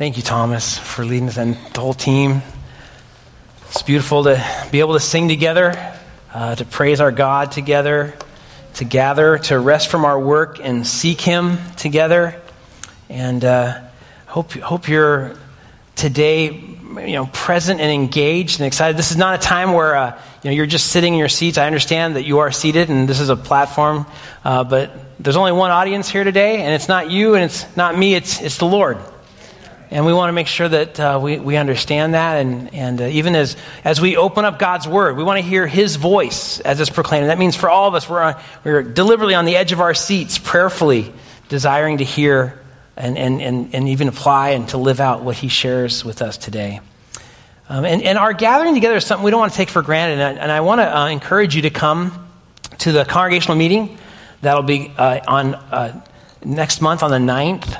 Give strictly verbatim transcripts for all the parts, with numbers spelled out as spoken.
Thank you, Thomas, for leading us and the whole team. It's beautiful to be able to sing together, uh, to praise our God together, to gather, to rest from our work and seek Him together. And uh, hope hope you're today, you know, present and engaged and excited. This is not a time where uh, you know you're just sitting in your seats. I understand that you are seated, and this is a platform, uh, but there's only one audience here today, and it's not you, and it's not me. It's it's the Lord. And we want to make sure that uh, we, we understand that. And, and uh, even as, as we open up God's word, we want to hear his voice as it's proclaimed. That means for all of us, we're, on, we're deliberately on the edge of our seats, prayerfully desiring to hear and, and, and, and even apply and to live out what he shares with us today. Um, and, and our gathering together is something we don't want to take for granted. And I, and I want to uh, encourage you to come to the congregational meeting. That'll be uh, on uh, next month on the ninth.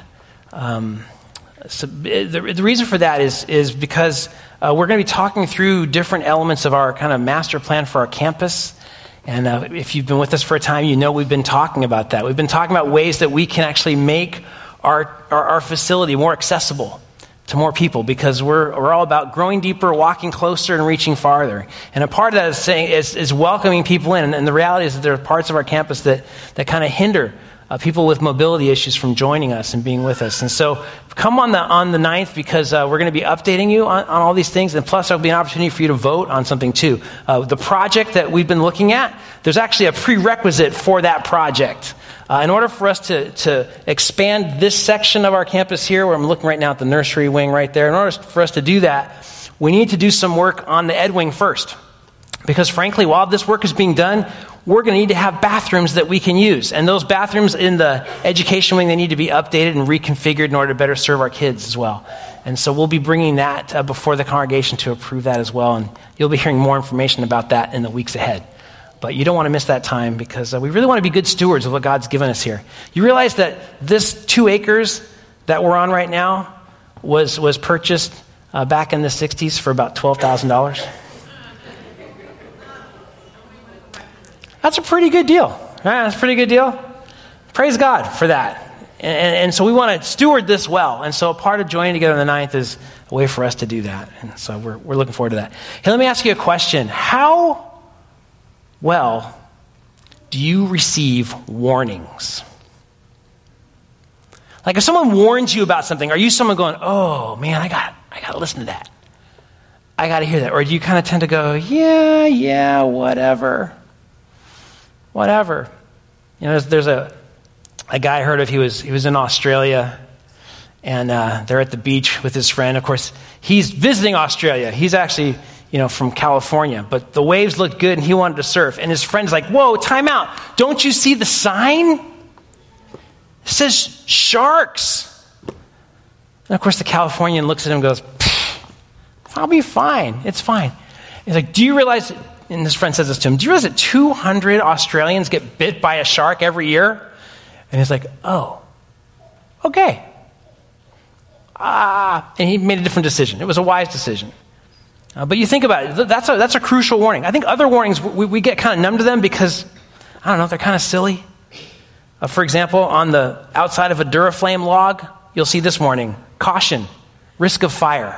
Um So the, the reason for that is is because uh, we're going to be talking through different elements of our kind of master plan for our campus. And uh, if you've been with us for a time, you know we've been talking about that. We've been talking about ways that we can actually make our our, our facility more accessible to more people, because we're we're all about growing deeper, walking closer, and reaching farther. And a part of that is saying is, is welcoming people in. And, and the reality is that there are parts of our campus that that kind of hinder Uh, people with mobility issues from joining us and being with us. And so come on the on the ninth, because uh, we're going to be updating you on, on all these things. And plus, there'll be an opportunity for you to vote on something too. Uh, the project that we've been looking at, there's actually a prerequisite for that project. Uh, in order for us to, to expand this section of our campus here, where I'm looking right now at the nursery wing right there, in order for us to do that, we need to do some work on the ed wing first. Because frankly, while this work is being done, we're going to need to have bathrooms that we can use. And those bathrooms in the education wing, they need to be updated and reconfigured in order to better serve our kids as well. And so we'll be bringing that uh, before the congregation to approve that as well. And you'll be hearing more information about that in the weeks ahead. But you don't want to miss that time, because uh, we really want to be good stewards of what God's given us here. You realize that this two acres that we're on right now was, was purchased uh, back in the sixties for about twelve thousand dollars. That's a pretty good deal. Right? That's a pretty good deal. Praise God for that. And, and, and so we want to steward this well. And so a part of joining together on the ninth is a way for us to do that. And so we're we're looking forward to that. Hey, let me ask you a question. How well do you receive warnings? Like if someone warns you about something, are you someone going, oh man, I got I got to listen to that. I got to hear that. Or do you kind of tend to go, yeah, yeah, whatever. Whatever, you know. There's, there's a a guy I heard of. He was he was in Australia, and uh, they're at the beach with his friend. Of course, he's visiting Australia. He's actually you know from California, but the waves looked good, and he wanted to surf. And his friend's like, "Whoa, time out! Don't you see the sign? It says sharks." And of course, the Californian looks at him and goes, "I'll be fine. It's fine." He's like, "Do you realize?" And his friend says this to him, do you realize that two hundred Australians get bit by a shark every year? And he's like, oh, okay. Ah, and he made a different decision. It was a wise decision. Uh, but you think about it, that's a, that's a crucial warning. I think other warnings, we, we get kind of numb to them because, I don't know, they're kind of silly. Uh, for example, on the outside of a Duraflame log, you'll see this warning, caution, risk of fire.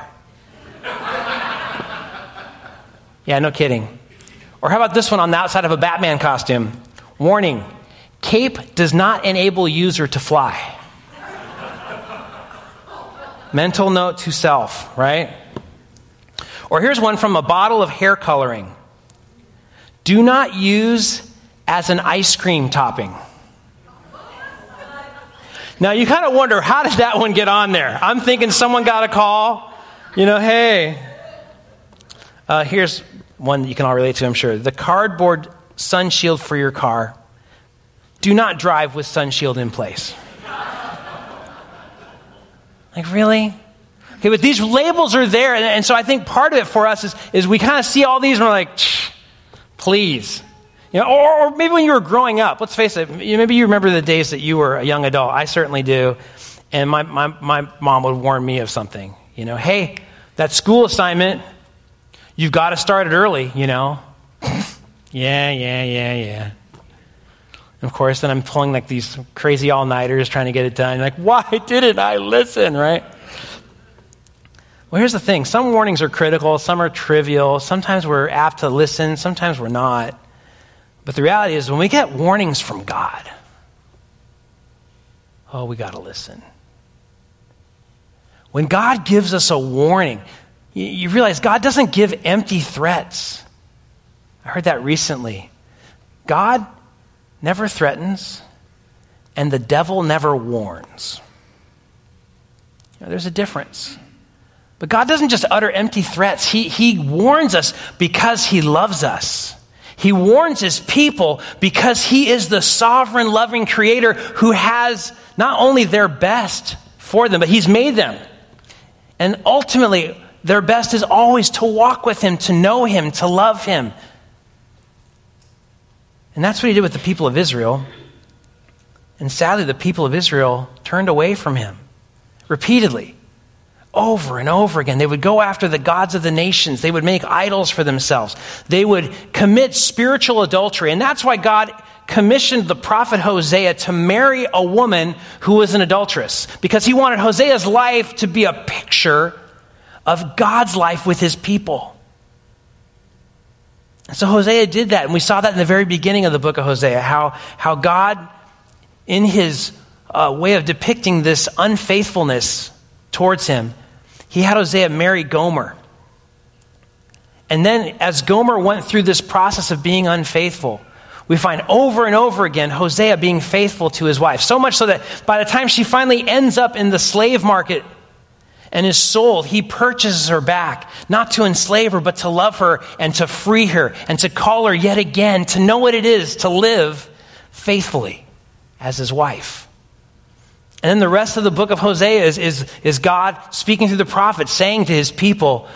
Yeah, no kidding. Or how about this one on the outside of a Batman costume? Warning, cape does not enable user to fly. Mental note to self, right? Or here's one from a bottle of hair coloring. Do not use as an ice cream topping. Now you kind of wonder, how did that one get on there? I'm thinking someone got a call. You know, hey. Uh, here's one that you can all relate to, I'm sure. The cardboard sun shield for your car. Do not drive with sun shield in place. Like, really? Okay, but these labels are there, and, and so I think part of it for us is, is we kind of see all these and we're like, please. You know, or, or maybe when you were growing up, let's face it, maybe you remember the days that you were a young adult. I certainly do. And my, my, my mom would warn me of something. You know, hey, that school assignment, you've got to start it early, you know. yeah, yeah, yeah, yeah. And of course, then I'm pulling like these crazy all-nighters trying to get it done. Like, why didn't I listen, right? Well, here's the thing. Some warnings are critical. Some are trivial. Sometimes we're apt to listen. Sometimes we're not. But the reality is when we get warnings from God, oh, we got to listen. When God gives us a warning, you, you realize God doesn't give empty threats. I heard that recently. God never threatens, and the devil never warns. You know, there's a difference. But God doesn't just utter empty threats. He, he warns us because he loves us. He warns his people because he is the sovereign, loving creator who has not only their best for them, but he's made them. And ultimately, their best is always to walk with him, to know him, to love him. And that's what he did with the people of Israel. And sadly, the people of Israel turned away from him repeatedly, over and over again. They would go after the gods of the nations. They would make idols for themselves. They would commit spiritual adultery. And that's why God commissioned the prophet Hosea to marry a woman who was an adulteress, because he wanted Hosea's life to be a picture of God's life with his people. And so Hosea did that, and we saw that in the very beginning of the book of Hosea, how, how God, in his uh, way of depicting this unfaithfulness towards him, he had Hosea marry Gomer. And then as Gomer went through this process of being unfaithful, we find over and over again Hosea being faithful to his wife, so much so that by the time she finally ends up in the slave market and is sold, he purchases her back, not to enslave her, but to love her and to free her and to call her yet again to know what it is to live faithfully as his wife. And then the rest of the book of Hosea is, is, is God speaking through the prophet, saying to his people,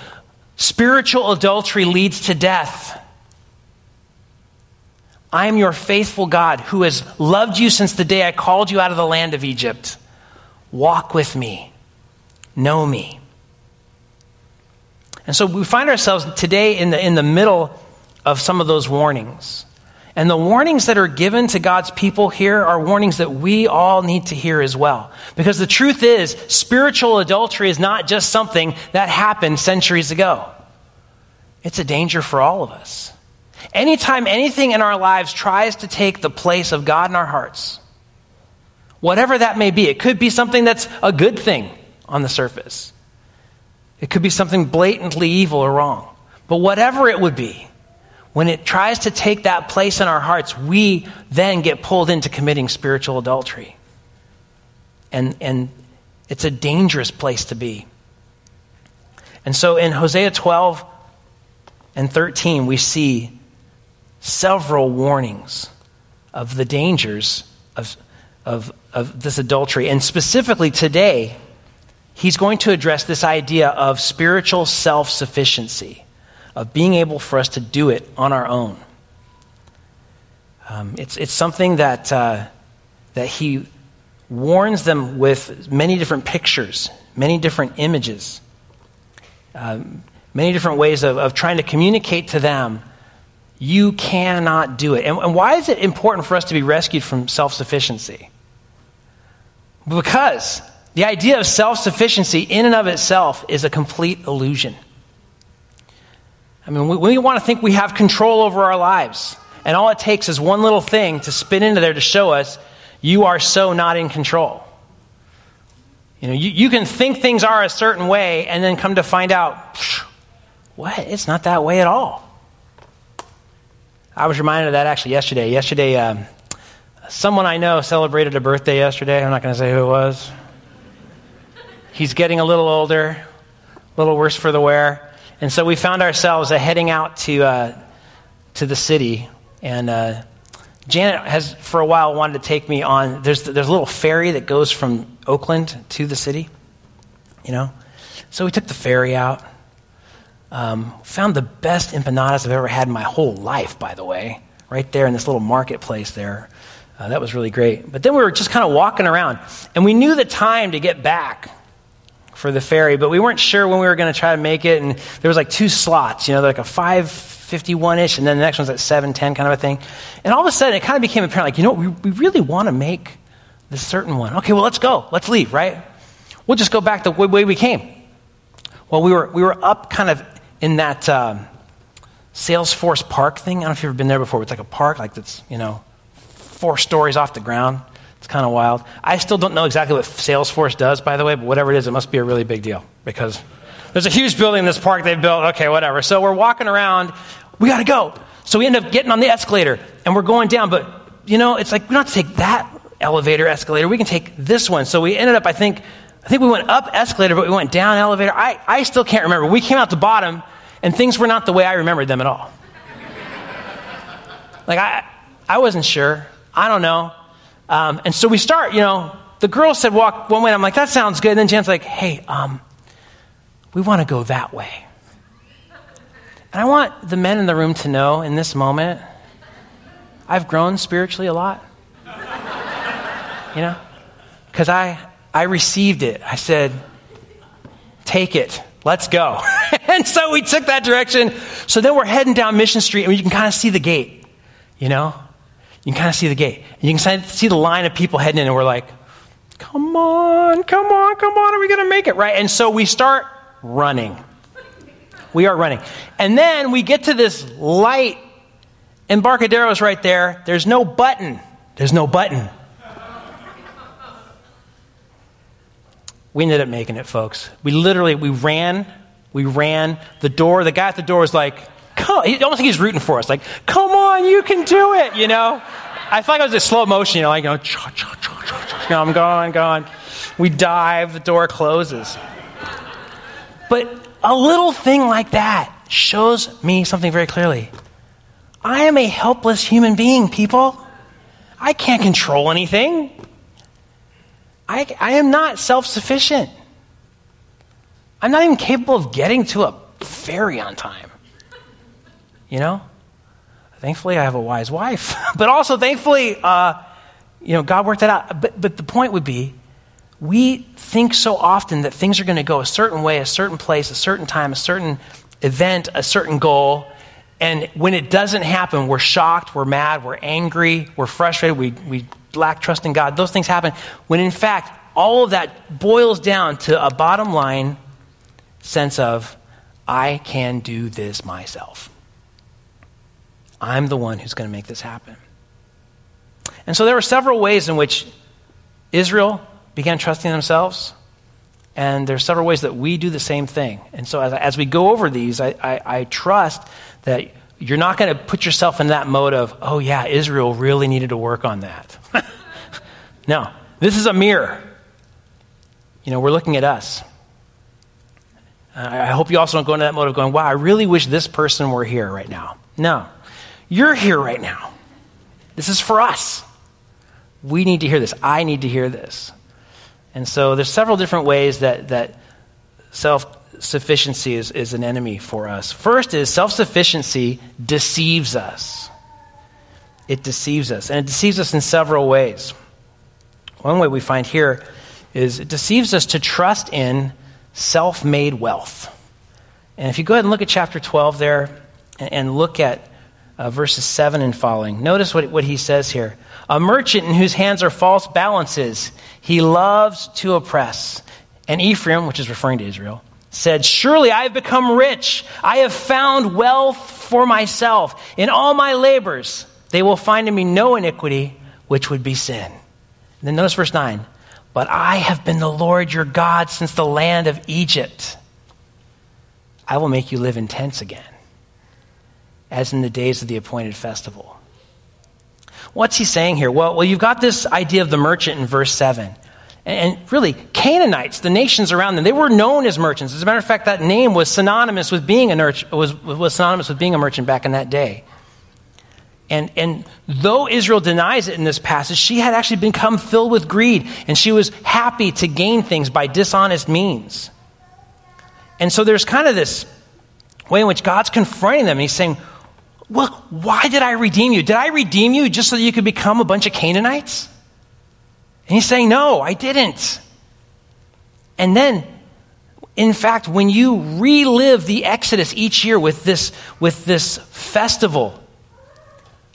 spiritual adultery leads to death. I am your faithful God who has loved you since the day I called you out of the land of Egypt. Walk with me. Know me. And so we find ourselves today in the, in the middle of some of those warnings. And the warnings that are given to God's people here are warnings that we all need to hear as well. Because the truth is, spiritual adultery is not just something that happened centuries ago. It's a danger for all of us. Anytime anything in our lives tries to take the place of God in our hearts, whatever that may be, it could be something that's a good thing on the surface. It could be something blatantly evil or wrong. But whatever it would be, when it tries to take that place in our hearts, we then get pulled into committing spiritual adultery. And, and it's a dangerous place to be. And so in Hosea twelve and thirteen, we see several warnings of the dangers of, of, of this adultery. And specifically today, he's going to address this idea of spiritual self-sufficiency, of being able for us to do it on our own. Um, it's it's something that uh, that he warns them with many different pictures, many different images, um, many different ways of, of trying to communicate to them, you cannot do it. And, and why is it important for us to be rescued from self-sufficiency? Because the idea of self-sufficiency in and of itself is a complete illusion. I mean, we, we want to think we have control over our lives. And all it takes is one little thing to spin into there to show us you are so not in control. You know, you, you can think things are a certain way and then come to find out, what? It's not that way at all. I was reminded of that actually yesterday. Yesterday, um, someone I know celebrated a birthday yesterday. I'm not going to say who it was. He's getting a little older, a little worse for the wear. And so we found ourselves uh, heading out to uh, to the city, and uh, Janet has for a while wanted to take me on. There's there's a little ferry that goes from Oakland to the city, you know. So we took the ferry out. Um, found the best empanadas I've ever had in my whole life, by the way, right there in this little marketplace there. Uh, that was really great. But then we were just kind of walking around, and we knew the time to get back for the ferry, but we weren't sure when we were going to try to make it, and there was like two slots, you know, like a five fifty-one-ish, and then the next one's at seven ten kind of a thing. And all of a sudden, it kind of became apparent, like, you know, we, we really want to make this certain one. Okay, well, let's go. Let's leave, right? We'll just go back the way we came. Well, we were we were up kind of in that um, Salesforce Park thing. I don't know if you've ever been there before. It's like a park, like that's, you know, four stories off the ground. It's kind of wild. I still don't know exactly what Salesforce does, by the way, but whatever it is, it must be a really big deal because there's a huge building in this park they've built. Okay, whatever. So we're walking around. We got to go. So we end up getting on the escalator, and we're going down. But, you know, it's like we don't have to take that elevator escalator. We can take this one. So we ended up, I think, I think we went up escalator, but we went down elevator. I, I still can't remember. We came out the bottom, and things were not the way I remembered them at all. Like, I I wasn't sure. I don't know. Um, and so we start, you know, the girl said walk one way. I'm like, that sounds good. And then Jan's like, hey, um, we want to go that way. And I want the men in the room to know in this moment, I've grown spiritually a lot. You know? Because I, I received it. I said, take it. Let's go. And so we took that direction. So then we're heading down Mission Street, and you can kind of see the gate, you know? You can kind of see the gate. And you can see the line of people heading in, and we're like, come on, come on, come on. Are we going to make it, right? And so we start running. We are running. And then we get to this light. Embarcadero is right there. There's no button. There's no button. We ended up making it, folks. We literally, we ran, we ran. The door, the guy at the door was like, come on. He, almost like he's rooting for us. Like, come on, you can do it, you know. I feel like I was in slow motion, you know, like, you know, cha, cha, cha, cha, cha. You know, I'm gone, gone. We dive, the door closes. But a little thing like that shows me something very clearly. I am a helpless human being, people. I can't control anything. I, I am not self-sufficient. I'm not even capable of getting to a ferry on time. You know? Thankfully, I have a wise wife. But also, thankfully, uh, you know, God worked that out. But, but the point would be, we think so often that things are going to go a certain way, a certain place, a certain time, a certain event, a certain goal. And when it doesn't happen, we're shocked, we're mad, we're angry, we're frustrated, we we... lack trust in God. Those things happen when in fact all of that boils down to a bottom line sense of I can do this myself. I'm the one who's going to make this happen. And so there were several ways in which Israel began trusting themselves, and there's several ways that we do the same thing. And so as, as we go over these, I, I, I trust that you're not going to put yourself in that mode of, oh yeah, Israel really needed to work on that. No, this is a mirror. You know, we're looking at us. Uh, I hope you also don't go into that mode of going, wow, I really wish this person were here right now. No, you're here right now. This is for us. We need to hear this. I need to hear this. And so there's several different ways that, that self Sufficiency is, is an enemy for us. First is self-sufficiency deceives us. It deceives us, and it deceives us in several ways. One way we find here is it deceives us to trust in self-made wealth. And if you go ahead and look at chapter twelve there and, and look at uh, verses seven and following, notice what, what he says here. A merchant in whose hands are false balances, he loves to oppress. And Ephraim, which is referring to Israel, said, surely I have become rich. I have found wealth for myself. In all my labors, they will find in me no iniquity, which would be sin. And then notice verse nine. But I have been the Lord your God since the land of Egypt. I will make you live in tents again, as in the days of the appointed festival. What's he saying here? Well, well, you've got this idea of the merchant in verse seven. And really, Canaanites, the nations around them, they were known as merchants. As a matter of fact, that name was synonymous with being a merchant, was, was synonymous with being a merchant back in that day. And and though Israel denies it in this passage, she had actually become filled with greed, and she was happy to gain things by dishonest means. And so there's kind of this way in which God's confronting them, and he's saying, look, why did I redeem you? Did I redeem you just so that you could become a bunch of Canaanites? And he's saying, no, I didn't. And then, in fact, when you relive the Exodus each year with this, with this festival,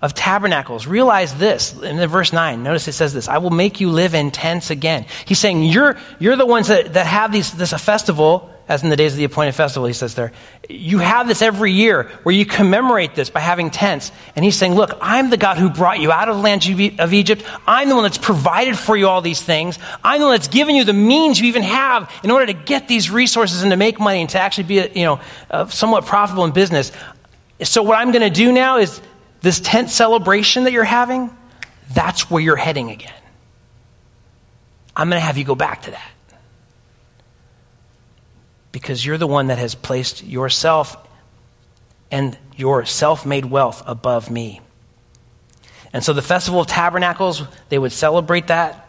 of Tabernacles, realize this, in the verse nine, notice it says this, I will make you live in tents again. He's saying, you're you're the ones that, that have these this a festival, as in the days of the appointed festival, he says there. You have this every year where you commemorate this by having tents. And he's saying, look, I'm the God who brought you out of the land of Egypt. I'm the one that's provided for you all these things. I'm the one that's given you the means you even have in order to get these resources and to make money and to actually be, you know, uh, somewhat profitable in business. So what I'm going to do now is this tent celebration that you're having, that's where you're heading again. I'm going to have you go back to that. Because you're the one that has placed yourself and your self-made wealth above me. And so the Festival of Tabernacles, they would celebrate that.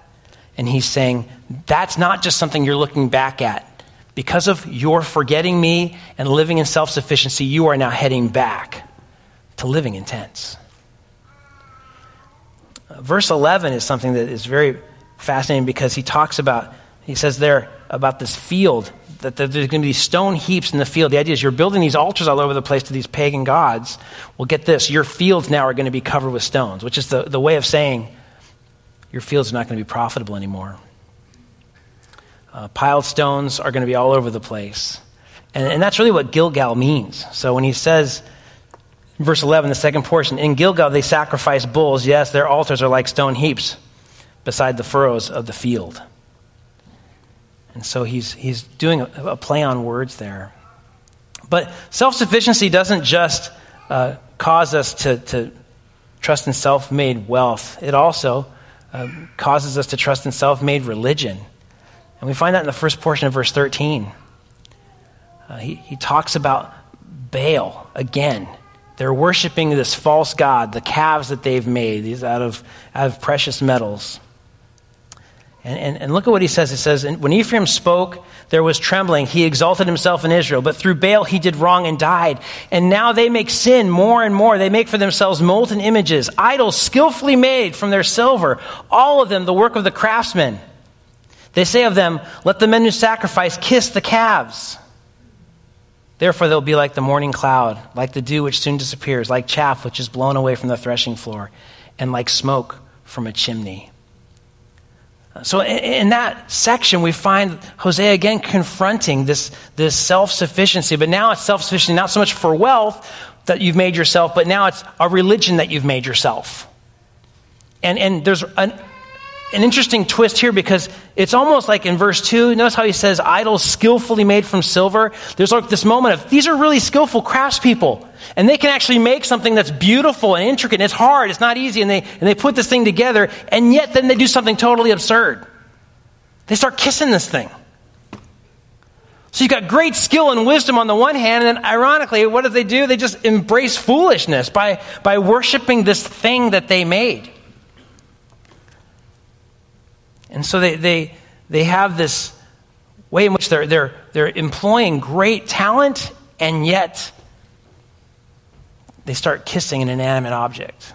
And he's saying, that's not just something you're looking back at. Because of your forgetting me and living in self-sufficiency, you are now heading back to living in tents. Verse eleven is something that is very fascinating because he talks about, he says there about this field, that there's going to be stone heaps in the field. The idea is you're building these altars all over the place to these pagan gods. Well, get this, your fields now are going to be covered with stones, which is the, the way of saying your fields are not going to be profitable anymore. Uh, piled stones are going to be all over the place. And, and that's really what Gilgal means. So when he says, verse eleven, the second portion, in Gilgal they sacrifice bulls. Yes, their altars are like stone heaps beside the furrows of the field. And so he's he's doing a, a play on words there. But self-sufficiency doesn't just uh, cause us to, to trust in self-made wealth. It also uh, causes us to trust in self-made religion. And we find that in the first portion of verse thirteen. Uh, he, he talks about Baal again. They're worshiping this false god, the calves that they've made, these out of, out of precious metals. And, and, and look at what he says. It says, when Ephraim spoke, there was trembling. He exalted himself in Israel, but through Baal he did wrong and died. And now they make sin more and more. They make for themselves molten images, idols skillfully made from their silver, all of them the work of the craftsmen. They say of them, let the men who sacrifice kiss the calves. Therefore they'll be like the morning cloud, like the dew which soon disappears, like chaff which is blown away from the threshing floor, and like smoke from a chimney. So in that section, we find Hosea again confronting this, this self-sufficiency, but now it's self-sufficiency, not so much for wealth that you've made yourself, but now it's a religion that you've made yourself. And, and there's an, an interesting twist here because it's almost like in verse two, notice how he says, idols skillfully made from silver. There's like this moment of, these are really skillful craftspeople, and they can actually make something that's beautiful and intricate, and it's hard, it's not easy, and they and they put this thing together, and yet then they do something totally absurd. They start kissing this thing. So you've got great skill and wisdom on the one hand, and then ironically, what do they do? They just embrace foolishness by, by worshiping this thing that they made. And so they they, they have this way in which they're, they're, they're employing great talent, and yet they start kissing an inanimate object.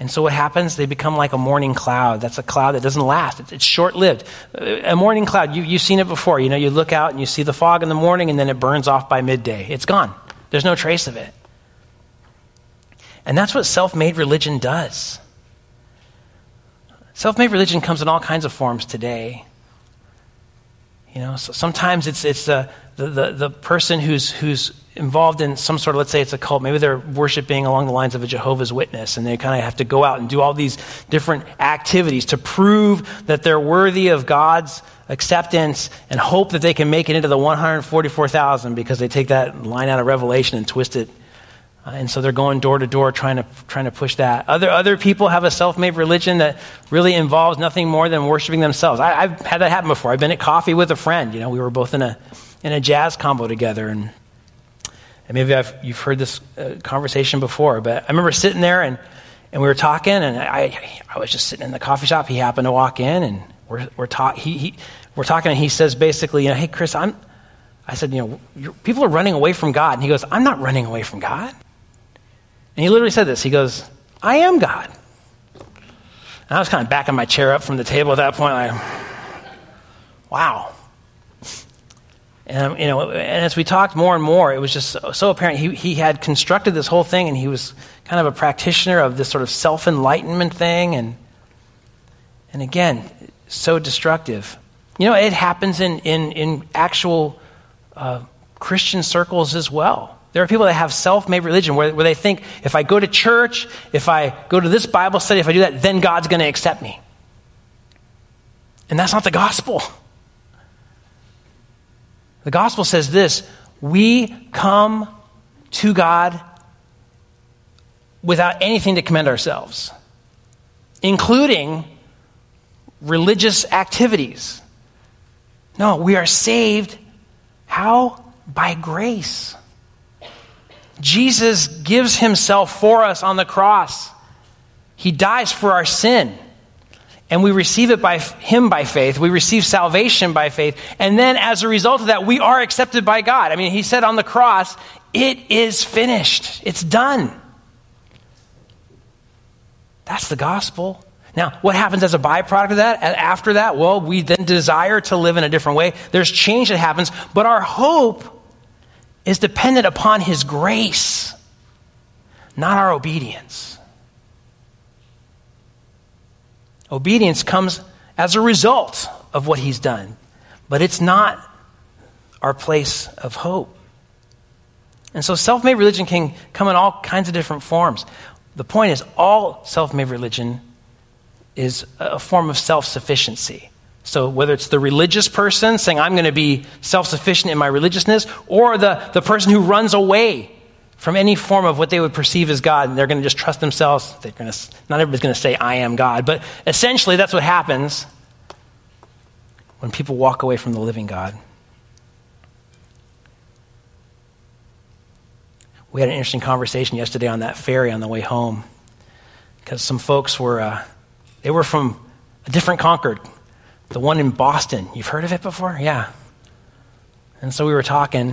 And so what happens? They become like a morning cloud. That's a cloud that doesn't last. It's short-lived. A morning cloud, you, you've seen it before. You know, you look out and you see the fog in the morning and then it burns off by midday. It's gone. There's no trace of it. And that's what self-made religion does. Self-made religion comes in all kinds of forms today. You know, so sometimes it's it's the, the, the, the person who's who's involved in some sort of, let's say it's a cult, maybe they're worshiping along the lines of a Jehovah's Witness, and they kind of have to go out and do all these different activities to prove that they're worthy of God's acceptance and hope that they can make it into the one hundred forty-four thousand because they take that line out of Revelation and twist it. Uh, and so they're going door to door trying to trying to push that. Other other people have a self-made religion that really involves nothing more than worshiping themselves. I, I've had that happen before. I've been at coffee with a friend. You know, we were both in a in a jazz combo together, and and maybe I've, you've heard this uh, conversation before. But I remember sitting there and, and we were talking, and I I was just sitting in the coffee shop. He happened to walk in, and we're we're talking. He, he we're talking, and he says basically, you know, hey Chris, I'm. I said, you know, you're, people are running away from God, and he goes, I'm not running away from God. And he literally said this. He goes, I am God. And I was kind of backing my chair up from the table at that point. Like, wow. And, you know, and as we talked more and more, it was just so apparent he, he had constructed this whole thing, and he was kind of a practitioner of this sort of self-enlightenment thing, and and again, so destructive. You know, it happens in, in, in actual uh, Christian circles as well. There are people that have self-made religion where, where they think, if I go to church, if I go to this Bible study, if I do that, then God's going to accept me. And that's not the gospel. The gospel says this: we come to God without anything to commend ourselves, including religious activities. No, we are saved. How? By grace. Jesus gives himself for us on the cross. He dies for our sin. And we receive it by him by faith. We receive salvation by faith. And then as a result of that, we are accepted by God. I mean, he said on the cross, it is finished. It's done. That's the gospel. Now, what happens as a byproduct of that? After that, well, we then desire to live in a different way. There's change that happens. But our hope is dependent upon his grace, not our obedience. Obedience comes as a result of what he's done, but it's not our place of hope. And so self-made religion can come in all kinds of different forms. The point is, all self-made religion is a form of self-sufficiency. So whether it's the religious person saying, I'm going to be self-sufficient in my religiousness, or the, the person who runs away from any form of what they would perceive as God, and they're going to just trust themselves. They're going to, not everybody's going to say, I am God. But essentially, that's what happens when people walk away from the living God. We had an interesting conversation yesterday on that ferry on the way home, because some folks were, uh, they were from a different Concord, the one in Boston. You've heard of it before? Yeah. And so we were talking,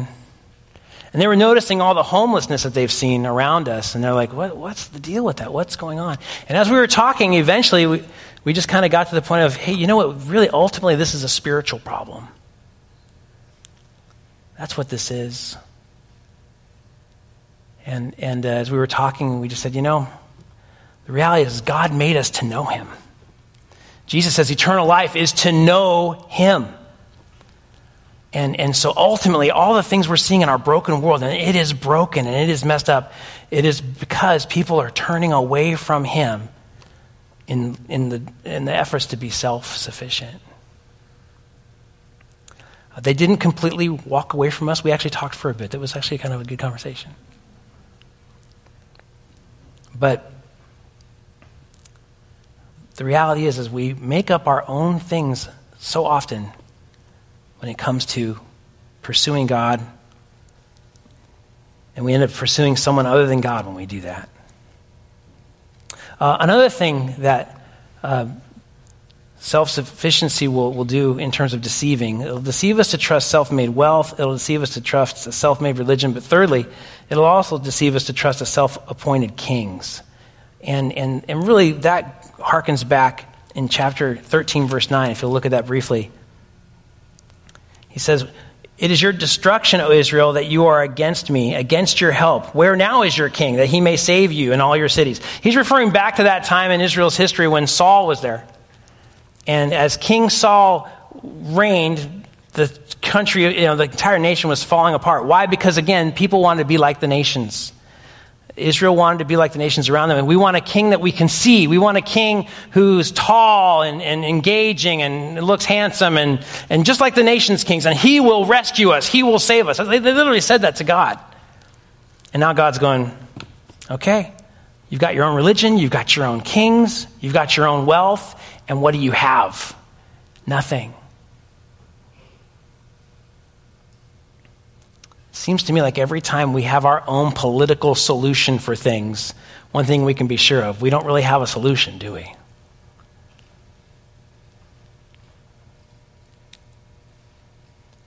and they were noticing all the homelessness that they've seen around us. And they're like, what, what's the deal with that? What's going on? And as we were talking, eventually we, we just kind of got to the point of, hey, you know what? Really, ultimately, this is a spiritual problem. That's what this is. And, and uh, as we were talking, we just said, you know, the reality is God made us to know him. Jesus says eternal life is to know him. And and so ultimately, all the things we're seeing in our broken world, and it is broken and it is messed up, it is because people are turning away from him in in the in the efforts to be self-sufficient. They didn't completely walk away from us. We actually talked for a bit. That was actually kind of a good conversation. But the reality is, is we make up our own things so often when it comes to pursuing God, and we end up pursuing someone other than God when we do that. Uh, another thing that uh, self-sufficiency will, will do in terms of deceiving, it'll deceive us to trust self-made wealth, it'll deceive us to trust a self-made religion, but thirdly, it'll also deceive us to trust a self-appointed kings. And, and, and really that harkens back in chapter thirteen, verse nine, if you'll look at that briefly. He says, it is your destruction, O Israel, that you are against me, against your help. Where now is your king, that he may save you in all your cities? He's referring back to that time in Israel's history when Saul was there. And as King Saul reigned, the country, you know, the entire nation was falling apart. Why? Because again, people wanted to be like the nations. Israel wanted to be like the nations around them. And we want a king that we can see. We want a king who's tall and, and engaging and looks handsome and, and just like the nation's kings. And he will rescue us. He will save us. They, they literally said that to God. And now God's going, okay, you've got your own religion. You've got your own kings. You've got your own wealth. And what do you have? Nothing. Seems to me like every time we have our own political solution for things, one thing we can be sure of, we don't really have a solution, do we?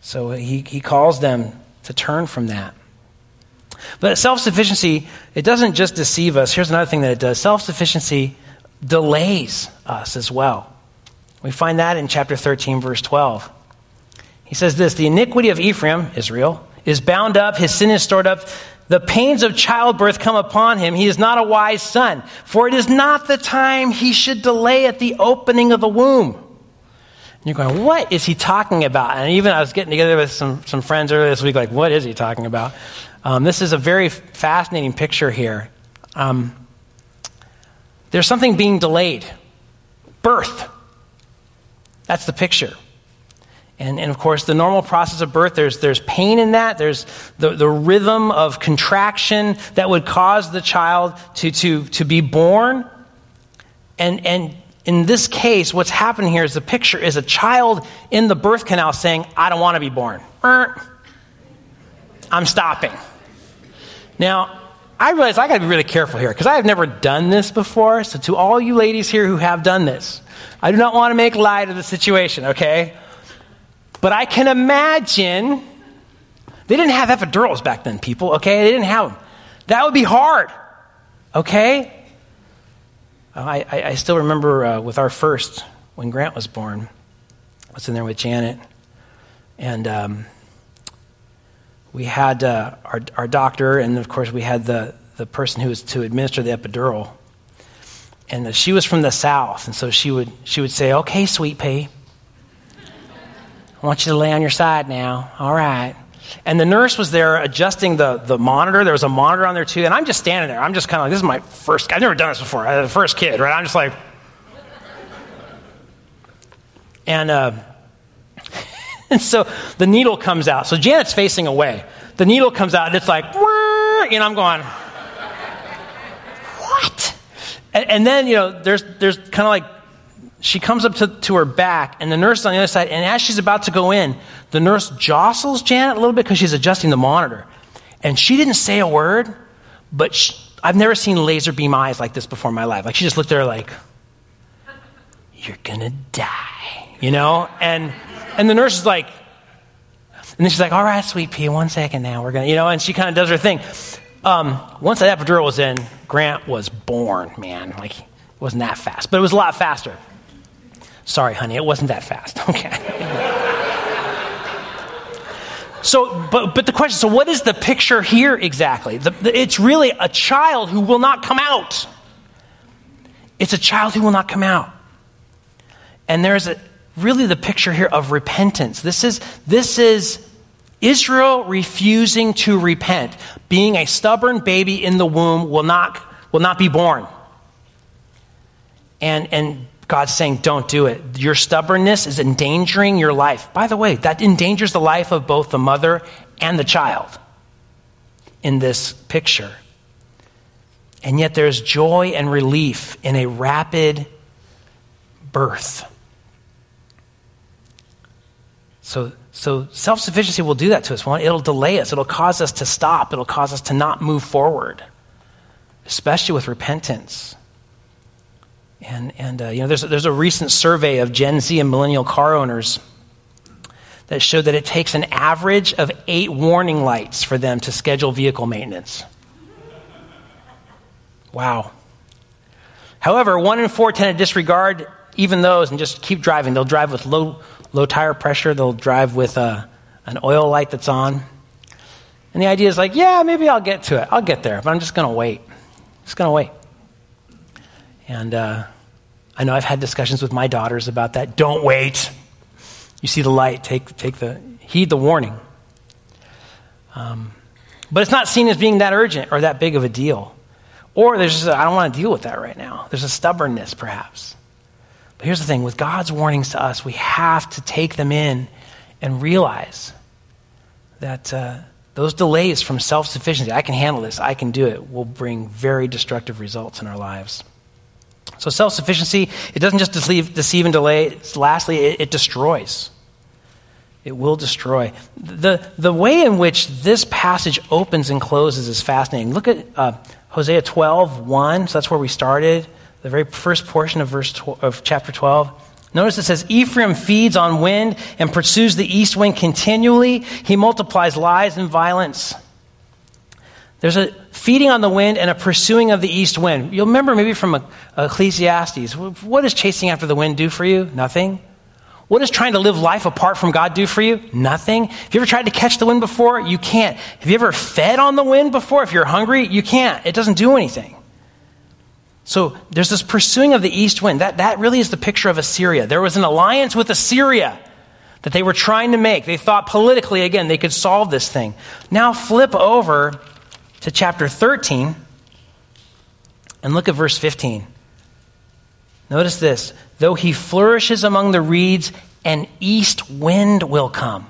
So he, he calls them to turn from that. But self-sufficiency, it doesn't just deceive us. Here's another thing that it does. Self-sufficiency delays us as well. We find that in chapter thirteen, verse twelve. He says this, the iniquity of Ephraim, Israel, is bound up, his sin is stored up. The pains of childbirth come upon him. He is not a wise son, for it is not the time he should delay at the opening of the womb. And you're going, what is he talking about? And even I was getting together with some, some friends earlier this week, like, what is he talking about? Um, this is a very fascinating picture here. Um, there's something being delayed. Birth. That's the picture. And, and of course, the normal process of birth, there's, there's pain in that. There's the, the rhythm of contraction that would cause the child to, to, to be born. And, and in this case, what's happening here is the picture is a child in the birth canal saying, I don't want to be born. Er, I'm stopping. Now, I realize I got to be really careful here because I have never done this before. So to all you ladies here who have done this, I do not want to make light of the situation, okay? But I can imagine, they didn't have epidurals back then, people, okay? They didn't have them. That would be hard, okay? I, I, I still remember uh, with our first, when Grant was born, I was in there with Janet, and um, we had uh, our, our doctor, and of course we had the, the person who was to administer the epidural, and she was from the South, and so she would she would say, okay, sweet pea, I want you to lay on your side now. All right. And the nurse was there adjusting the, the monitor. There was a monitor on there too. And I'm just standing there. I'm just kind of like, this is my first, I've never done this before. I had the first kid, right? I'm just like. And, uh, and so the needle comes out. So Janet's facing away. The needle comes out and it's like, wah! And I'm going, what? And, and then, you know, there's, there's kind of like, she comes up to, to her back, and the nurse is on the other side, and as she's about to go in, the nurse jostles Janet a little bit because she's adjusting the monitor. And she didn't say a word, but she, I've never seen laser beam eyes like this before in my life. Like, she just looked at her like, you're going to die, you know? And and the nurse is like, and then she's like, all right, sweet pea, one second now, we're going to, you know, and she kind of does her thing. Um, once that epidural was in, Grant was born, man. Like, it wasn't that fast, but it was a lot faster. Sorry, honey, it wasn't that fast. Okay. so, but but the question, so what is the picture here exactly? The, the, it's really a child who will not come out. It's a child who will not come out. And there's a, really the picture here of repentance. This is this is Israel refusing to repent. Being a stubborn baby in the womb will not will not be born. And and. God's saying, don't do it. Your stubbornness is endangering your life. By the way, that endangers the life of both the mother and the child in this picture. And yet there's joy and relief in a rapid birth. So, so self-sufficiency will do that to us. It'll delay us. It'll cause us to stop. It'll cause us to not move forward, especially with repentance. And, and uh, you know, there's a, there's a recent survey of Gen Z and millennial car owners that showed that it takes an average of eight warning lights for them to schedule vehicle maintenance. Wow. However, one in four tend to disregard even those and just keep driving. They'll drive with low low tire pressure. They'll drive with uh, an oil light that's on. And the idea is like, yeah, maybe I'll get to it. I'll get there, but I'm just going to wait. Just going to wait. And uh, I know I've had discussions with my daughters about that. Don't wait. You see the light. Take take the heed the warning. Um, but it's not seen as being that urgent or that big of a deal. Or there's just a, I don't want to deal with that right now. There's a stubbornness perhaps. But here's the thing. With God's warnings to us, we have to take them in and realize that uh, those delays from self-sufficiency, I can handle this, I can do it, will bring very destructive results in our lives. So self-sufficiency, it doesn't just deceive, deceive and delay. It's, lastly, it, it destroys. It will destroy. The, the way in which this passage opens and closes is fascinating. Look at uh, Hosea twelve, one. So that's where we started, the very first portion of, verse tw- of chapter twelve. Notice it says, Ephraim feeds on wind and pursues the east wind continually. He multiplies lies and violence. There's a feeding on the wind and a pursuing of the east wind. You'll remember maybe from Ecclesiastes, what does chasing after the wind do for you? Nothing. What does trying to live life apart from God do for you? Nothing. Have you ever tried to catch the wind before? You can't. Have you ever fed on the wind before? If you're hungry, you can't. It doesn't do anything. So there's this pursuing of the east wind. That, that really is the picture of Assyria. There was an alliance with Assyria that they were trying to make. They thought politically, again, they could solve this thing. Now flip over to chapter thirteen and look at verse fifteen. Notice this. Though he flourishes among the reeds, an east wind will come.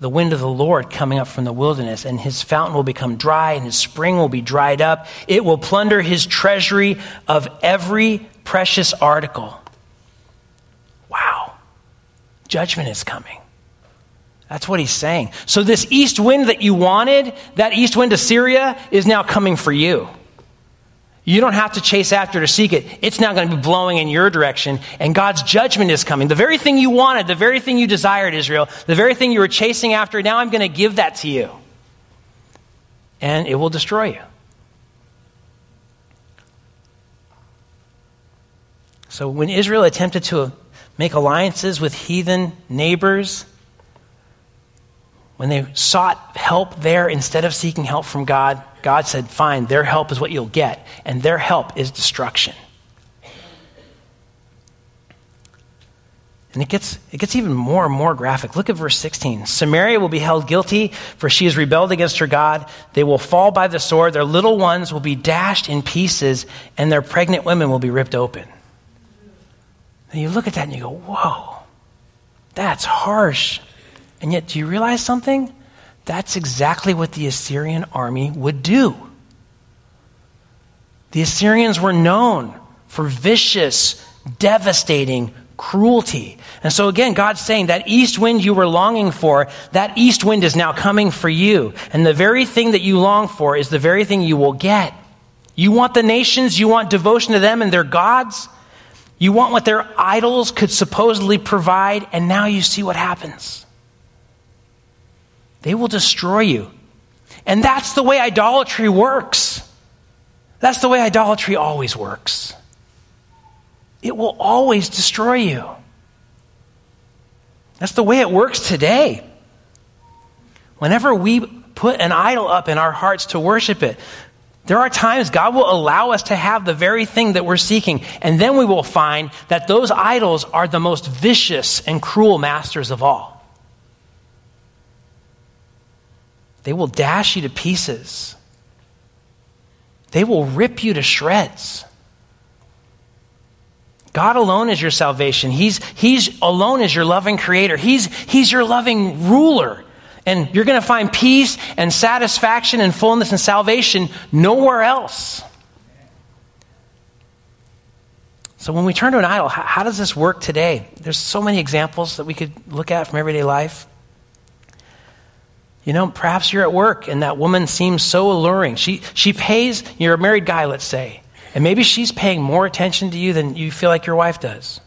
The wind of the Lord coming up from the wilderness, and his fountain will become dry, and his spring will be dried up. It will plunder his treasury of every precious article. Wow. Judgment is coming. That's what he's saying. So this east wind that you wanted, that east wind of Syria, is now coming for you. You don't have to chase after to seek it. It's now going to be blowing in your direction, and God's judgment is coming. The very thing you wanted, the very thing you desired, Israel, the very thing you were chasing after, now I'm going to give that to you, and it will destroy you. So when Israel attempted to make alliances with heathen neighbors, when they sought help there instead of seeking help from God, God said, fine, their help is what you'll get, and their help is destruction. And it gets it gets even more and more graphic. Look at verse sixteen. Samaria will be held guilty, for she has rebelled against her God. They will fall by the sword. Their little ones will be dashed in pieces, and their pregnant women will be ripped open. And you look at that and you go, whoa, that's harsh. And yet, do you realize something? That's exactly what the Assyrian army would do. The Assyrians were known for vicious, devastating cruelty. And so again, God's saying that east wind you were longing for, that east wind is now coming for you. And the very thing that you long for is the very thing you will get. You want the nations, you want devotion to them and their gods. You want what their idols could supposedly provide, and now you see what happens. They will destroy you. And that's the way idolatry works. That's the way idolatry always works. It will always destroy you. That's the way it works today. Whenever we put an idol up in our hearts to worship it, there are times God will allow us to have the very thing that we're seeking, and then we will find that those idols are the most vicious and cruel masters of all. They will dash you to pieces. They will rip you to shreds. God alone is your salvation. He's, he's alone is your loving creator. He's, he's your loving ruler. And you're going to find peace and satisfaction and fullness and salvation nowhere else. So when we turn to an idol, how, how does this work today? There's so many examples that we could look at from everyday life. You know, perhaps you're at work and that woman seems so alluring. She she pays, you're a married guy, let's say, and maybe she's paying more attention to you than you feel like your wife does.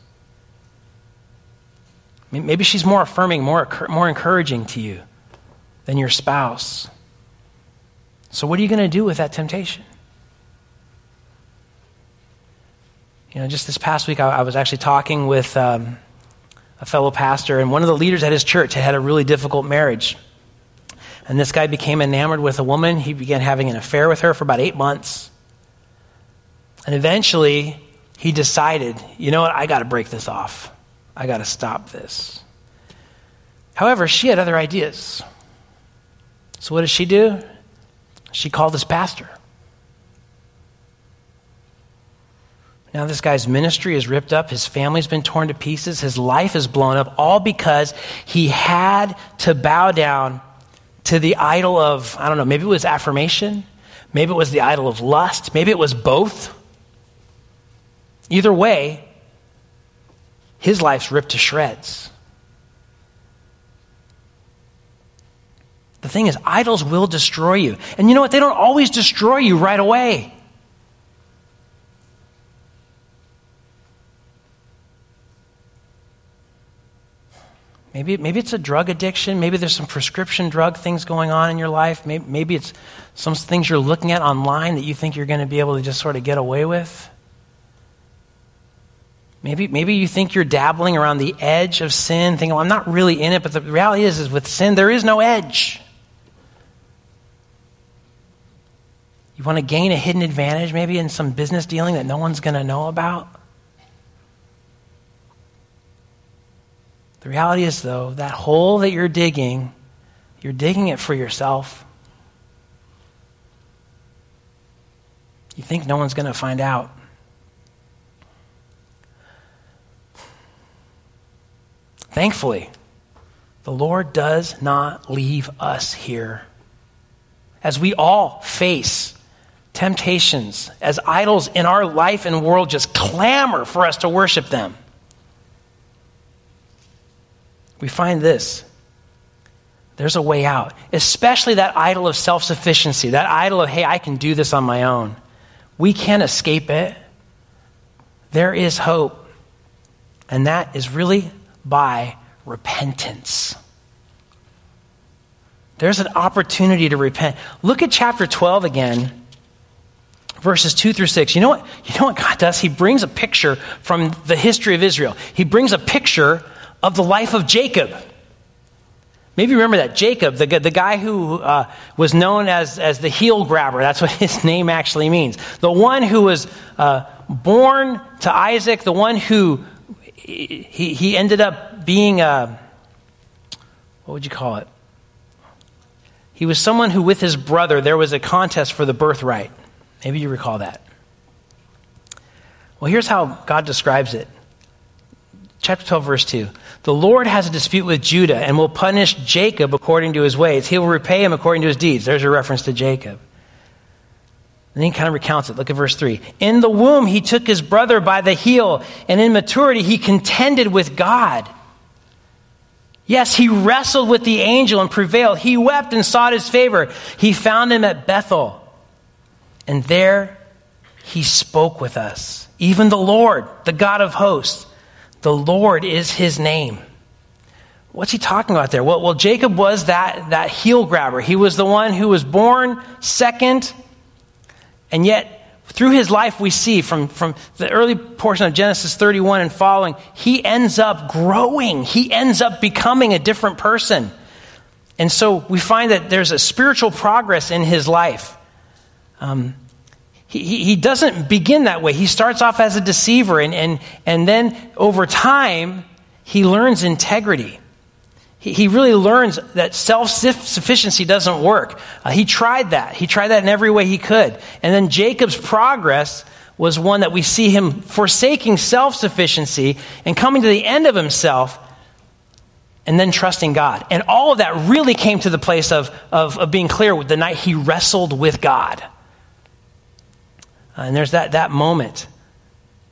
Maybe she's more affirming, more, more encouraging to you than your spouse. So what are you going to do with that temptation? You know, just this past week, I, I was actually talking with um, a fellow pastor, and one of the leaders at his church had had a really difficult marriage. And this guy became enamored with a woman. He began having an affair with her for about eight months. And eventually, he decided, you know what, I got to break this off. I got to stop this. However, she had other ideas. So what does she do? She called his pastor. Now this guy's ministry is ripped up. His family's been torn to pieces. His life is blown up, all because he had to bow down to the idol of, I don't know, maybe it was affirmation, maybe it was the idol of lust, maybe it was both. Either way, his life's ripped to shreds. The thing is, idols will destroy you. And you know what? They don't always destroy you right away. Maybe, maybe it's a drug addiction. Maybe there's some prescription drug things going on in your life. Maybe, maybe it's some things you're looking at online that you think you're going to be able to just sort of get away with. Maybe maybe you think you're dabbling around the edge of sin, thinking, well, I'm not really in it, but the reality is, is with sin, there is no edge. You want to gain a hidden advantage maybe in some business dealing that no one's going to know about? The reality is, though, that hole that you're digging, you're digging it for yourself. You think no one's going to find out. Thankfully, the Lord does not leave us here. As we all face temptations, as idols in our life and world just clamor for us to worship them, we find this. There's a way out, especially that idol of self-sufficiency, that idol of, hey, I can do this on my own. We can't escape it. There is hope, and that is really by repentance. There's an opportunity to repent. Look at chapter twelve again, verses two through six. You know what? You know what God does? He brings a picture from the history of Israel. He brings a picture of the life of Jacob. Maybe you remember that Jacob, the the guy who uh, was known as as the heel grabber. That's what his name actually means. The one who was uh, born to Isaac. The one who He he ended up being a, what would you call it? He was someone who, with his brother, there was a contest for the birthright. Maybe you recall that. Well, here's how God describes it. Chapter twelve, verse two. The Lord has a dispute with Judah and will punish Jacob according to his ways. He will repay him according to his deeds. There's your reference to Jacob. And then he kind of recounts it. Look at verse three. In the womb, he took his brother by the heel, and in maturity, he contended with God. Yes, he wrestled with the angel and prevailed. He wept and sought his favor. He found him at Bethel, and there he spoke with us. Even the Lord, the God of hosts, the Lord is his name. What's he talking about there? Well, well Jacob was that, that heel grabber. He was the one who was born second. And yet, through his life, we see from, from the early portion of Genesis thirty-one and following, he ends up growing. He ends up becoming a different person. And so we find that there's a spiritual progress in his life. Um, he, he, he doesn't begin that way. He starts off as a deceiver, and, and, and then over time, he learns integrity. He really learns that self-sufficiency doesn't work. Uh, he tried that. He tried that in every way he could. And then Jacob's progress was one that we see him forsaking self-sufficiency and coming to the end of himself and then trusting God. And all of that really came to the place of, of, of being clear with the night he wrestled with God. Uh, and there's that, that moment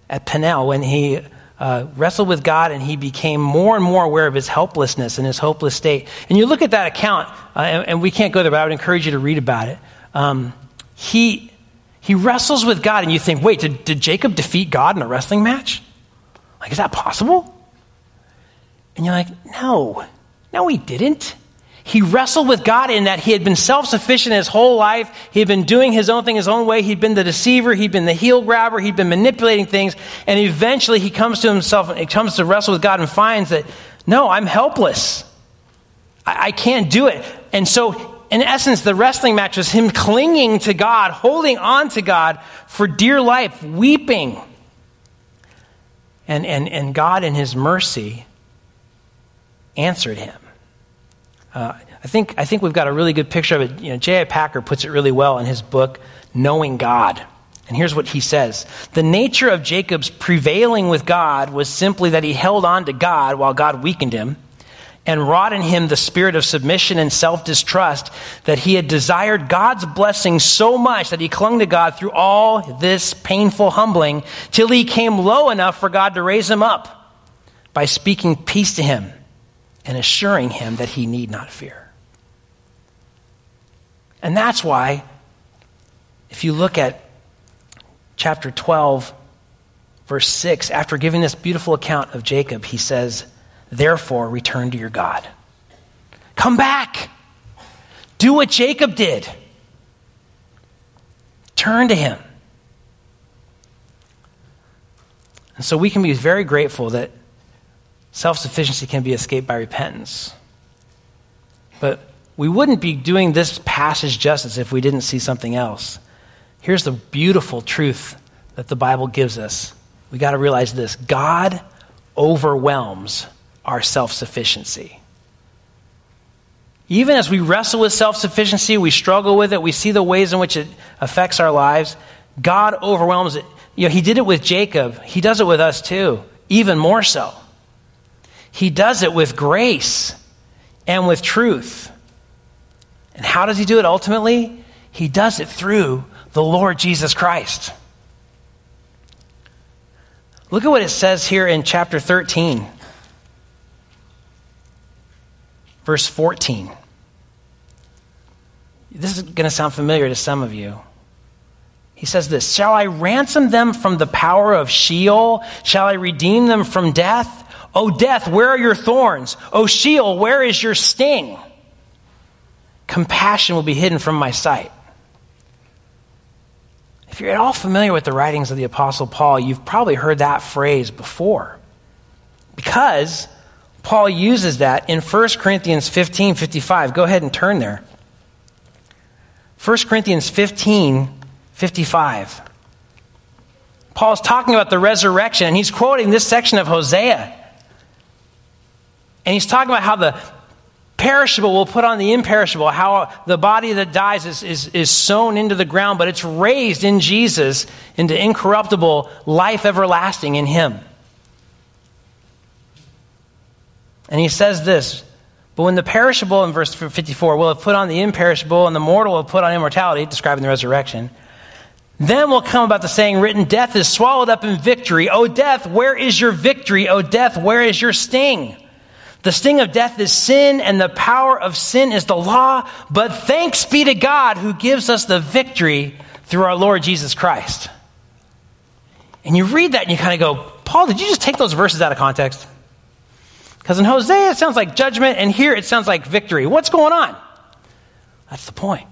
at Peniel when he... Uh, wrestled with God, and he became more and more aware of his helplessness and his hopeless state. And you look at that account, uh, and, and we can't go there, but I would encourage you to read about it. Um, he he wrestles with God, and you think, wait, did, did Jacob defeat God in a wrestling match? Like, is that possible? And you're like, no, no, he didn't. He wrestled with God in that he had been self-sufficient his whole life. He had been doing his own thing his own way. He'd been the deceiver. He'd been the heel grabber. He'd been manipulating things. And eventually he comes to himself and he comes to wrestle with God and finds that, no, I'm helpless. I, I can't do it. And so, in essence, the wrestling match was him clinging to God, holding on to God for dear life, weeping. And, and, and God, in his mercy, answered him. Uh, I think I think we've got a really good picture of it. You know, J I Packer puts it really well in his book, Knowing God. And here's what he says. The nature of Jacob's prevailing with God was simply that he held on to God while God weakened him and wrought in him the spirit of submission and self-distrust that he had desired God's blessing so much that he clung to God through all this painful humbling till he came low enough for God to raise him up by speaking peace to him and assuring him that he need not fear. And that's why, if you look at chapter twelve, verse six, after giving this beautiful account of Jacob, he says, therefore, return to your God. Come back. Do what Jacob did. Turn to him. And so we can be very grateful that self-sufficiency can be escaped by repentance. But we wouldn't be doing this passage justice if we didn't see something else. Here's the beautiful truth that the Bible gives us. We got to realize this. God overwhelms our self-sufficiency. Even as we wrestle with self-sufficiency, we struggle with it, we see the ways in which it affects our lives, God overwhelms it. You know, he did it with Jacob. He does it with us too, even more so. He does it with grace and with truth. And how does he do it ultimately? He does it through the Lord Jesus Christ. Look at what it says here in chapter thirteen, verse fourteen. This is going to sound familiar to some of you. He says this, "Shall I ransom them from the power of Sheol? Shall I redeem them from death? O death, where are your thorns? O Sheol, where is your sting? Compassion will be hidden from my sight." If you're at all familiar with the writings of the Apostle Paul, you've probably heard that phrase before, because Paul uses that in First Corinthians fifteen fifty-five. Go ahead and turn there. First Corinthians fifteen fifty-five. Paul's talking about the resurrection, and he's quoting this section of Hosea. And he's talking about how the perishable will put on the imperishable, how the body that dies is, is, is sown into the ground, but it's raised in Jesus into incorruptible life everlasting in him. And he says this, "But when the perishable," in verse fifty-four, "will have put on the imperishable, and the mortal will have put on immortality," describing the resurrection, "then will come about the saying written, death is swallowed up in victory. O death, where is your victory? O death, where is your sting? The sting of death is sin, and the power of sin is the law. But thanks be to God who gives us the victory through our Lord Jesus Christ." And you read that and you kind of go, Paul, did you just take those verses out of context? Because in Hosea, it sounds like judgment, and here it sounds like victory. What's going on? That's the point.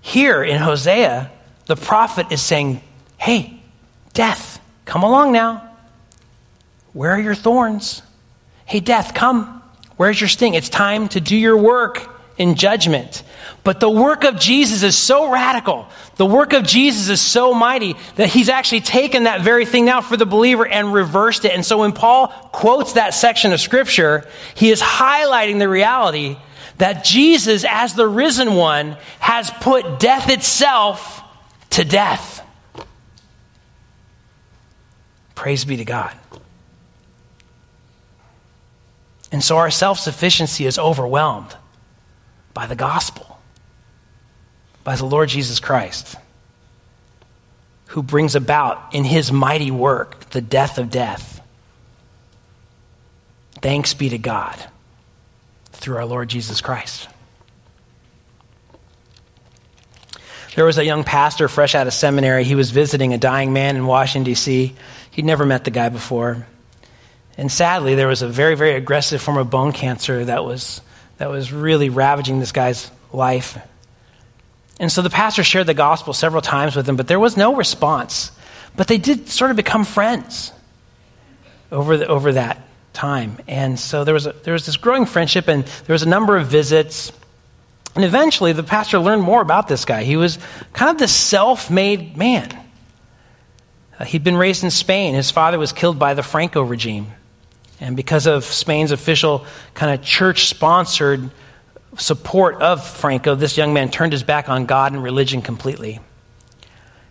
Here in Hosea, the prophet is saying, hey, death, come along now. Where are your thorns? Hey, death, come. Where's your sting? It's time to do your work in judgment. But the work of Jesus is so radical. The work of Jesus is so mighty that he's actually taken that very thing now for the believer and reversed it. And so when Paul quotes that section of scripture, he is highlighting the reality that Jesus, as the risen one, has put death itself to death. Praise be to God. And so our self-sufficiency is overwhelmed by the gospel, by the Lord Jesus Christ, who brings about in his mighty work the death of death. Thanks be to God through our Lord Jesus Christ. There was a young pastor fresh out of seminary. He was visiting a dying man in Washington, D C He'd never met the guy before. And sadly, there was a very, very aggressive form of bone cancer that was that was really ravaging this guy's life. And so the pastor shared the gospel several times with him, but there was no response. But they did sort of become friends over the, over that time. And so there was a, there was this growing friendship, and there was a number of visits. And eventually, the pastor learned more about this guy. He was kind of this self-made man. Uh, he'd been raised in Spain. His father was killed by the Franco regime. And because of Spain's official kind of church-sponsored support of Franco, this young man turned his back on God and religion completely.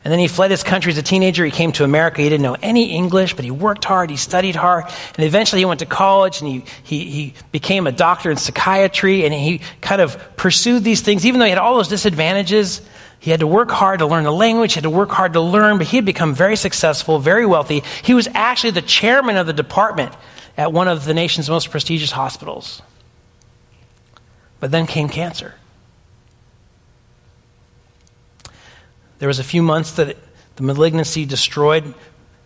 And then he fled his country as a teenager. He came to America. He didn't know any English, but he worked hard. He studied hard. And eventually he went to college, and he, he, he became a doctor in psychiatry, and he kind of pursued these things. Even though he had all those disadvantages, he had to work hard to learn the language. He had to work hard to learn, but he had become very successful, very wealthy. He was actually the chairman of the department at one of the nation's most prestigious hospitals. But then came cancer. There was a few months that it, the malignancy destroyed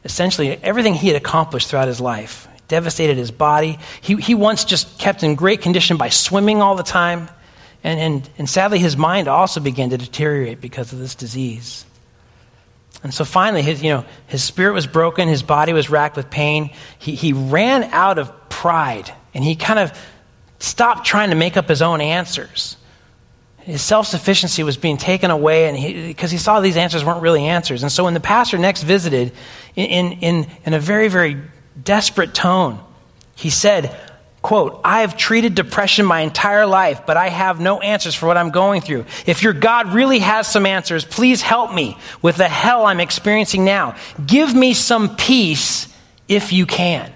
essentially everything he had accomplished throughout his life. It devastated his body. He, he once just kept in great condition by swimming all the time. And, and, and sadly, his mind also began to deteriorate because of this disease. And so finally, his, you know, his spirit was broken. His body was racked with pain. He, he ran out of pride, and he kind of stopped trying to make up his own answers. His self-sufficiency was being taken away, and because he, he saw these answers weren't really answers. And so when the pastor next visited, in, in, in a very, very desperate tone, he said, quote, "I have treated depression my entire life, but I have no answers for what I'm going through. If your God really has some answers, please help me with the hell I'm experiencing now. Give me some peace if you can."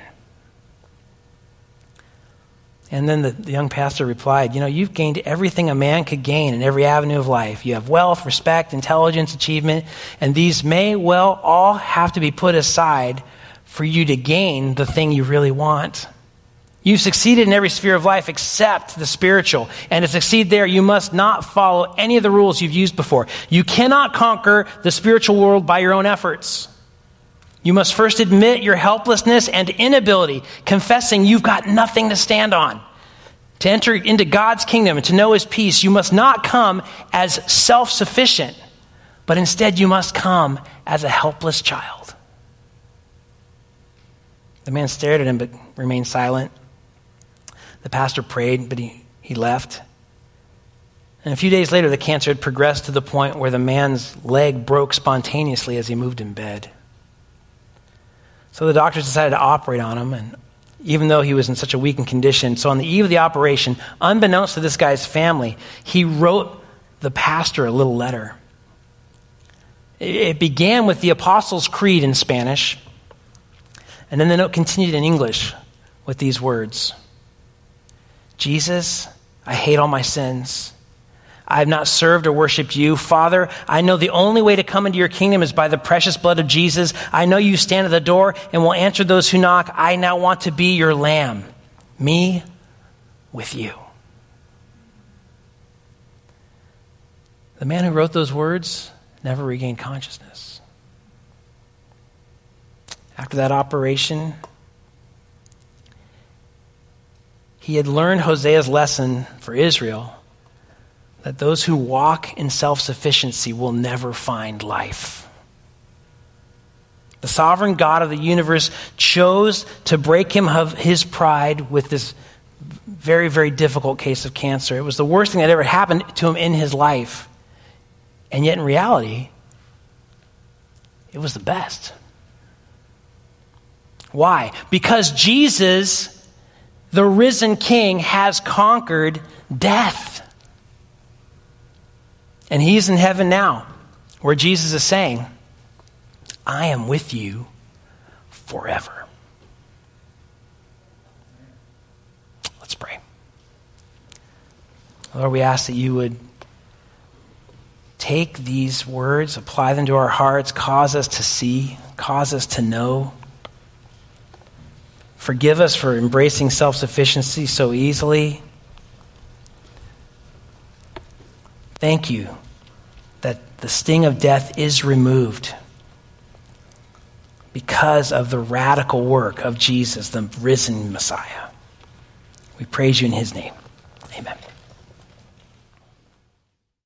And then the, the young pastor replied, "You know, you've gained everything a man could gain in every avenue of life. You have wealth, respect, intelligence, achievement, and these may well all have to be put aside for you to gain the thing you really want. You've succeeded in every sphere of life except the spiritual. And to succeed there, you must not follow any of the rules you've used before. You cannot conquer the spiritual world by your own efforts. You must first admit your helplessness and inability, confessing you've got nothing to stand on. To enter into God's kingdom and to know his peace, you must not come as self-sufficient, but instead you must come as a helpless child." The man stared at him but remained silent. The pastor prayed, but he, he left. And a few days later, the cancer had progressed to the point where the man's leg broke spontaneously as he moved in bed. So the doctors decided to operate on him, and even though he was in such a weakened condition, so on the eve of the operation, unbeknownst to this guy's family, he wrote the pastor a little letter. It began with the Apostles' Creed in Spanish, and then the note continued in English with these words: "Jesus, I hate all my sins. I have not served or worshiped you. Father, I know the only way to come into your kingdom is by the precious blood of Jesus. I know you stand at the door and will answer those who knock. I now want to be your lamb, me with you." The man who wrote those words never regained consciousness. After that operation, he had learned Hosea's lesson for Israel, that those who walk in self-sufficiency will never find life. The sovereign God of the universe chose to break him of his pride with this very, very difficult case of cancer. It was the worst thing that ever happened to him in his life. And yet in reality, it was the best. Why? Because Jesus, the risen King, has conquered death. And he's in heaven now, where Jesus is saying, "I am with you forever." Let's pray. Lord, we ask that you would take these words, apply them to our hearts, cause us to see, cause us to know. Forgive us for embracing self-sufficiency so easily. Thank you that the sting of death is removed because of the radical work of Jesus, the risen Messiah. We praise you in his name. Amen.